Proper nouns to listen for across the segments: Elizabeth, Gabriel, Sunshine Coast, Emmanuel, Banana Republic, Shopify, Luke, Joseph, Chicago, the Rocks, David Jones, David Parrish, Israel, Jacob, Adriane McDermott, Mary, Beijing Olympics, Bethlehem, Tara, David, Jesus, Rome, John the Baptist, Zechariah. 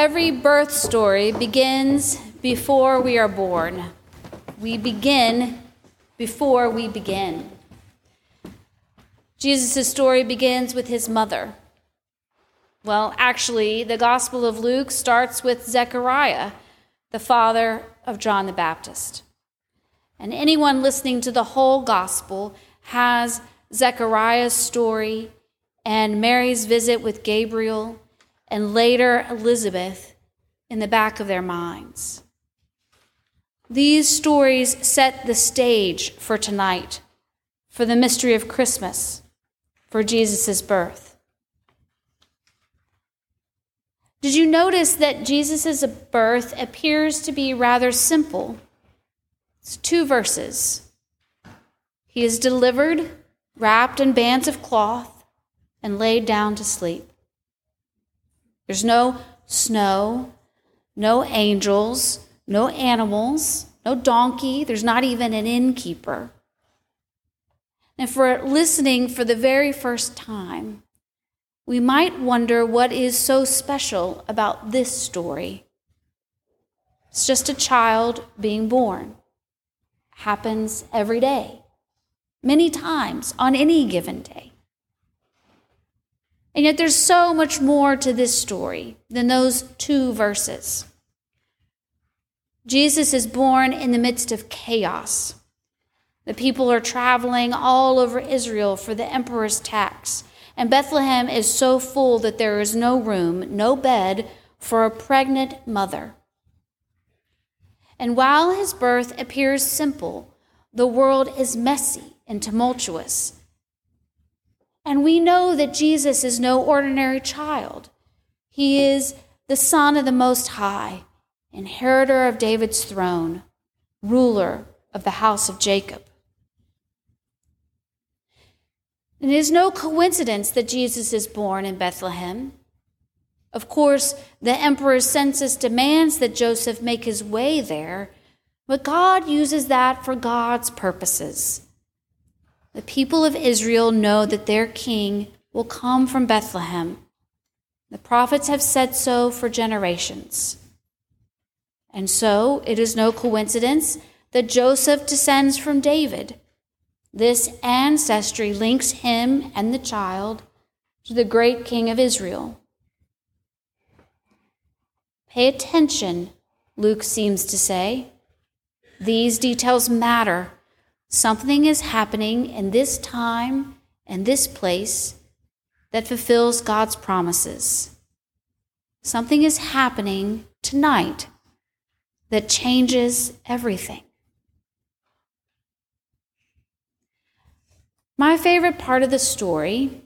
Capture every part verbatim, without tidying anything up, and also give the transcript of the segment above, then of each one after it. Every birth story begins before we are born. We begin before we begin. Jesus' story begins with his mother. Well, actually, the Gospel of Luke starts with Zechariah, the father of John the Baptist. And anyone listening to the whole Gospel has Zechariah's story and Mary's visit with Gabriel and later Elizabeth in the back of their minds. These stories set the stage for tonight, for the mystery of Christmas, for Jesus' birth. Did you notice that Jesus' birth appears to be rather simple? It's two verses. He is delivered, wrapped in bands of cloth, and laid down to sleep. There's no snow, no angels, no animals, no donkey. There's not even an innkeeper. And for listening for the very first time, we might wonder what is so special about this story. It's just a child being born. It happens every day, many times on any given day. And yet there's so much more to this story than those two verses. Jesus is born in the midst of chaos. The people are traveling all over Israel for the emperor's tax, and Bethlehem is so full that there is no room, no bed for a pregnant mother. And while his birth appears simple, the world is messy and tumultuous. And we know that Jesus is no ordinary child. He is the Son of the Most High, inheritor of David's throne, ruler of the house of Jacob. It is no coincidence that Jesus is born in Bethlehem. Of course, the emperor's census demands that Joseph make his way there, but God uses that for God's purposes. The people of Israel know that their king will come from Bethlehem. The prophets have said so for generations. And so it is no coincidence that Joseph descends from David. This ancestry links him and the child to the great king of Israel. Pay attention, Luke seems to say. These details matter. Something is happening in this time and this place that fulfills God's promises. Something is happening tonight that changes everything. My favorite part of the story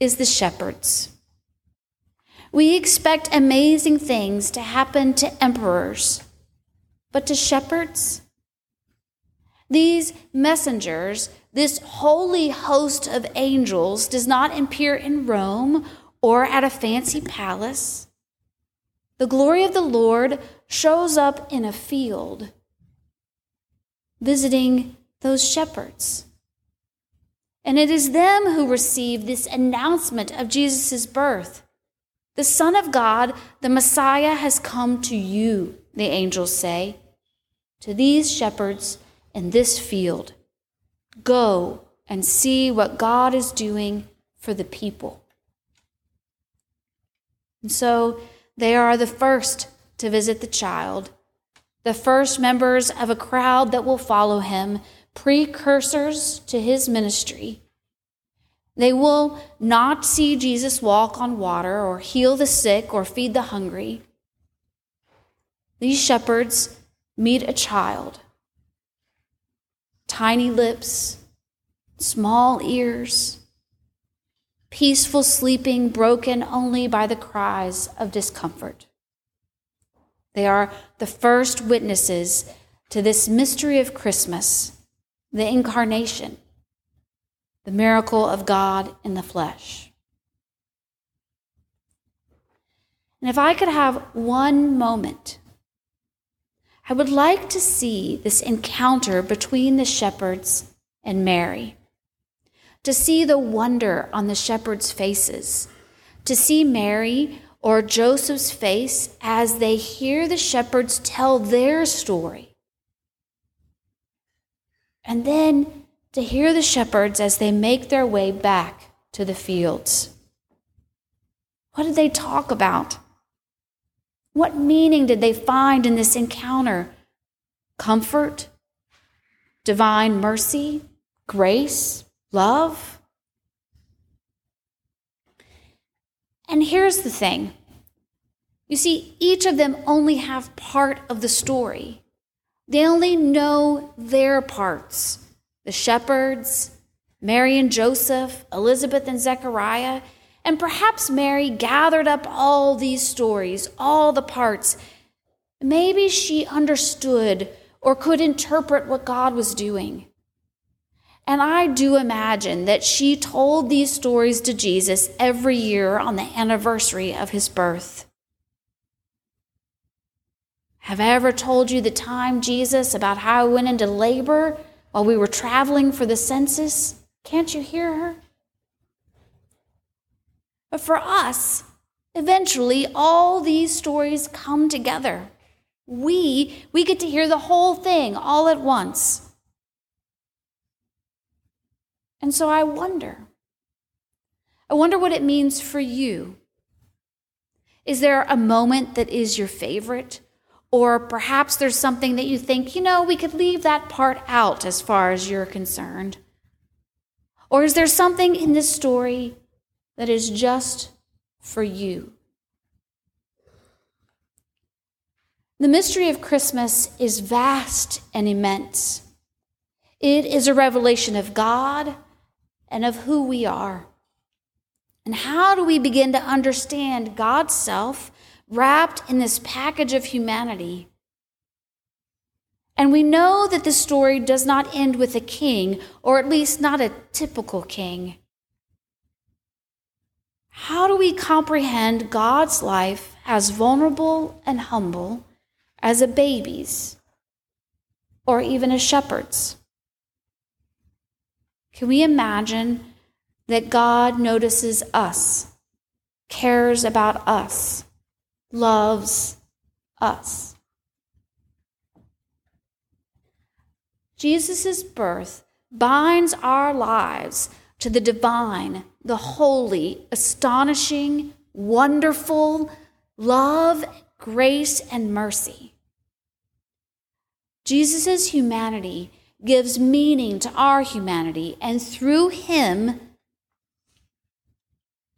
is the shepherds. We expect amazing things to happen to emperors, but to shepherds? These messengers, this holy host of angels, does not appear in Rome or at a fancy palace. The glory of the Lord shows up in a field, visiting those shepherds. And it is them who receive this announcement of Jesus' birth. The Son of God, the Messiah, has come to you, the angels say, to these shepherds in this field. Go and see what God is doing for the people. And so they are the first to visit the child, the first members of a crowd that will follow him, precursors to his ministry. They will not see Jesus walk on water or heal the sick or feed the hungry. These shepherds meet a child. Tiny lips, small ears, peaceful sleeping broken only by the cries of discomfort. They are the first witnesses to this mystery of Christmas, the incarnation, the miracle of God in the flesh. And if I could have one moment, I would like to see this encounter between the shepherds and Mary, to see the wonder on the shepherds' faces, to see Mary, or Joseph's face as they hear the shepherds tell their story. And then to hear the shepherds as they make their way back to the fields. What did they talk about? What meaning did they find in this encounter? Comfort, divine mercy, grace, love. And here's the thing. You see, each of them only have part of the story. They only know their parts. The shepherds, Mary and Joseph, Elizabeth and Zechariah, and perhaps Mary gathered up all these stories, all the parts. Maybe she understood or could interpret what God was doing. And I do imagine that she told these stories to Jesus every year on the anniversary of his birth. Have I ever told you the time, Jesus, about how I went into labor while we were traveling for the census? Can't you hear her? But for us, eventually, all these stories come together. We, we get to hear the whole thing all at once. And so I wonder, I wonder what it means for you. Is there a moment that is your favorite? Or perhaps there's something that you think, you know, we could leave that part out as far as you're concerned. Or is there something in this story that is just for you? The mystery of Christmas is vast and immense. It is a revelation of God and of who we are. And how do we begin to understand God's self wrapped in this package of humanity? And we know that this story does not end with a king, or at least not a typical king. How do we comprehend God's life as vulnerable and humble as a baby's, or even a shepherd's? Can we imagine that God notices us, cares about us, loves us? Jesus' birth binds our lives to the divine, the holy, astonishing, wonderful love, grace, and mercy. Jesus' humanity gives meaning to our humanity, and through him,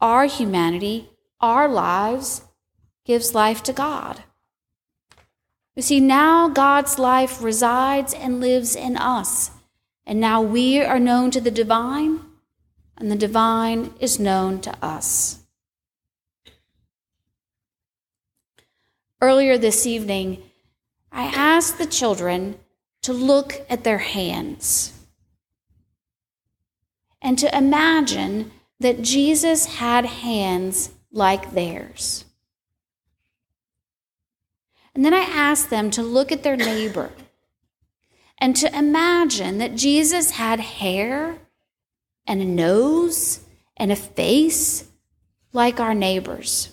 our humanity, our lives, gives life to God. You see, now God's life resides and lives in us, and now we are known to the divine, and the divine is known to us. Earlier this evening, I asked the children to look at their hands and to imagine that Jesus had hands like theirs. And then I asked them to look at their neighbor and to imagine that Jesus had hair and a nose and a face like our neighbor's.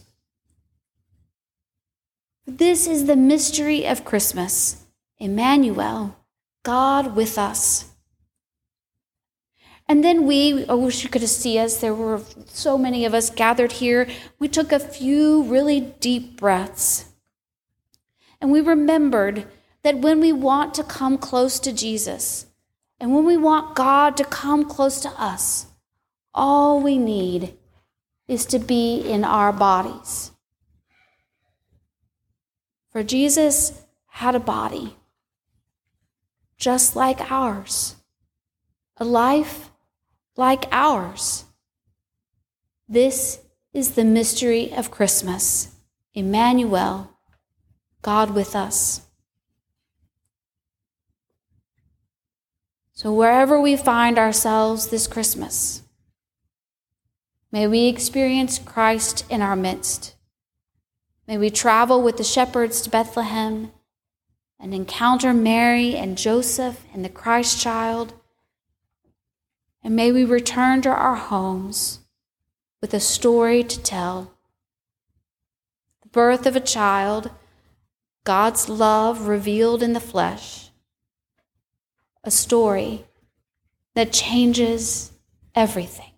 This is the mystery of Christmas, Emmanuel, God with us. And then we, I wish you could have seen us, there were so many of us gathered here, we took a few really deep breaths. And we remembered that when we want to come close to Jesus, and when we want God to come close to us, all we need is to be in our bodies. For Jesus had a body, just like ours, a life like ours. This is the mystery of Christmas, Emmanuel, God with us. So wherever we find ourselves this Christmas, may we experience Christ in our midst. May we travel with the shepherds to Bethlehem and encounter Mary and Joseph and the Christ child. And may we return to our homes with a story to tell, birth of a child, God's love revealed in the flesh, a story that changes everything.